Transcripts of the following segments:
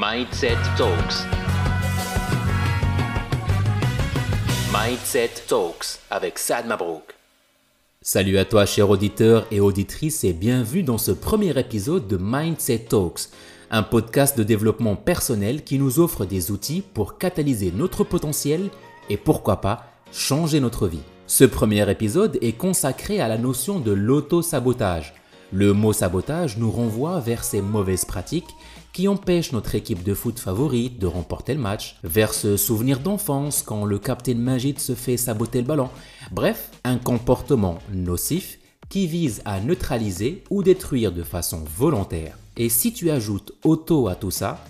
Mindset Talks avec Sadma Mabrouk. Salut à toi, cher auditeur et auditrice, et bienvenue dans ce premier épisode de Mindset Talks, un podcast de développement personnel qui nous offre des outils pour catalyser notre potentiel et pourquoi pas changer notre vie. Ce premier épisode est consacré à la notion de l'auto-sabotage. Le mot sabotage nous renvoie vers ces mauvaises pratiques qui empêchent notre équipe de foot favorite de remporter le match, vers ce souvenir d'enfance quand le capitaine Majid se fait saboter le ballon. Bref, un comportement nocif qui vise à neutraliser ou détruire de façon volontaire. Et si tu ajoutes auto à tout ça,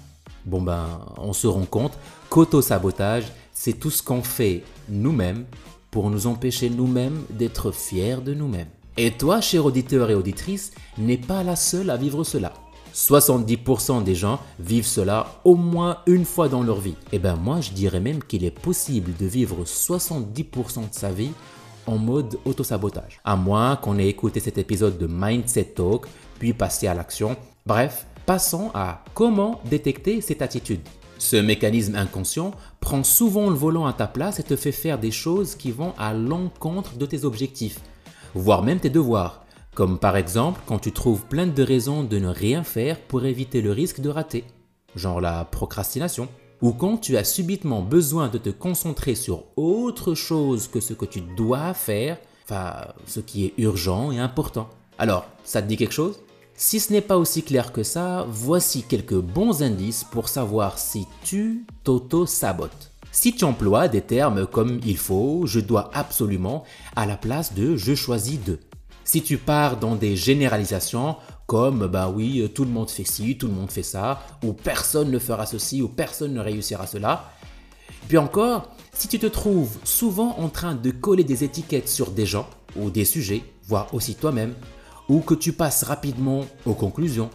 on se rend compte qu'auto-sabotage, c'est tout ce qu'on fait nous-mêmes pour nous empêcher nous-mêmes d'être fiers de nous-mêmes. Et toi, cher auditeur et auditrice, n'es pas la seule à vivre cela. 70% des gens vivent cela au moins une fois dans leur vie. Et moi, je dirais même qu'il est possible de vivre 70% de sa vie en mode autosabotage. À moins qu'on ait écouté cet épisode de Mindset Talk, puis passé à l'action. Bref, passons à comment détecter cette attitude. Ce mécanisme inconscient prend souvent le volant à ta place et te fait faire des choses qui vont à l'encontre de tes objectifs, voire même tes devoirs, comme par exemple quand tu trouves plein de raisons de ne rien faire pour éviter le risque de rater, genre la procrastination, ou quand tu as subitement besoin de te concentrer sur autre chose que ce que tu dois faire, ce qui est urgent et important. Alors, ça te dit quelque chose ? Si ce n'est pas aussi clair que ça, voici quelques bons indices pour savoir si tu t'auto-sabotes. Si tu emploies des termes comme « il faut »,« je dois absolument » à la place de « je choisis de ». Si tu pars dans des généralisations comme « oui, tout le monde fait ci, tout le monde fait ça » ou « personne ne fera ceci » ou « personne ne réussira cela ». Puis encore, si tu te trouves souvent en train de coller des étiquettes sur des gens ou des sujets, voire aussi toi-même, ou que tu passes rapidement aux conclusions,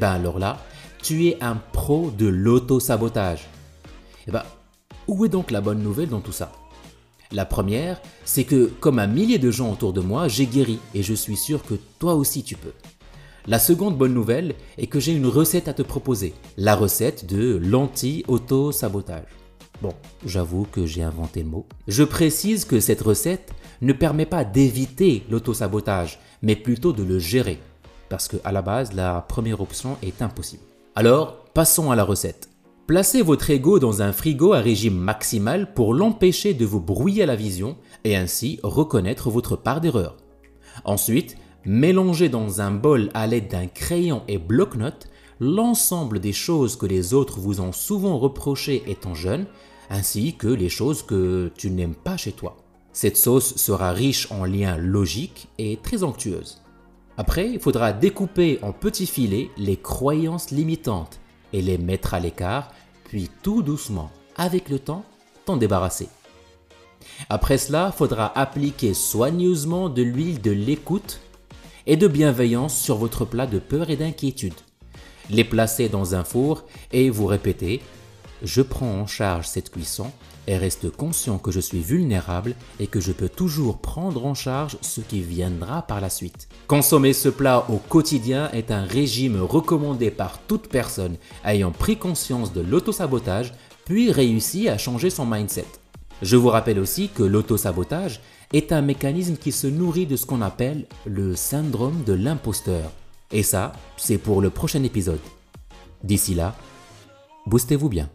alors là, tu es un pro de l'auto-sabotage. Où est donc la bonne nouvelle dans tout ça ? La première, c'est que comme un millier de gens autour de moi, j'ai guéri et je suis sûr que toi aussi tu peux. La seconde bonne nouvelle est que j'ai une recette à te proposer, la recette de l'anti-auto-sabotage. J'avoue que j'ai inventé le mot. Je précise que cette recette ne permet pas d'éviter l'auto-sabotage, mais plutôt de le gérer, parce qu'à la base, la première option est impossible. Alors, passons à la recette. Placez votre ego dans un frigo à régime maximal pour l'empêcher de vous brouiller la vision et ainsi reconnaître votre part d'erreur. Ensuite, mélangez dans un bol à l'aide d'un crayon et bloc-notes l'ensemble des choses que les autres vous ont souvent reprochées étant jeune, ainsi que les choses que tu n'aimes pas chez toi. Cette sauce sera riche en liens logiques et très onctueuse. Après, il faudra découper en petits filets les croyances limitantes et les mettre à l'écart, puis tout doucement, avec le temps, t'en débarrasser. Après cela, faudra appliquer soigneusement de l'huile de l'écoute et de bienveillance sur votre plat de peur et d'inquiétude. Les placer dans un four et vous répéter « Je prends en charge cette cuisson et reste conscient que je suis vulnérable et que je peux toujours prendre en charge ce qui viendra par la suite. » Consommer ce plat au quotidien est un régime recommandé par toute personne ayant pris conscience de l'auto-sabotage puis réussi à changer son mindset. Je vous rappelle aussi que l'auto-sabotage est un mécanisme qui se nourrit de ce qu'on appelle le syndrome de l'imposteur. Et ça, c'est pour le prochain épisode. D'ici là, boostez-vous bien.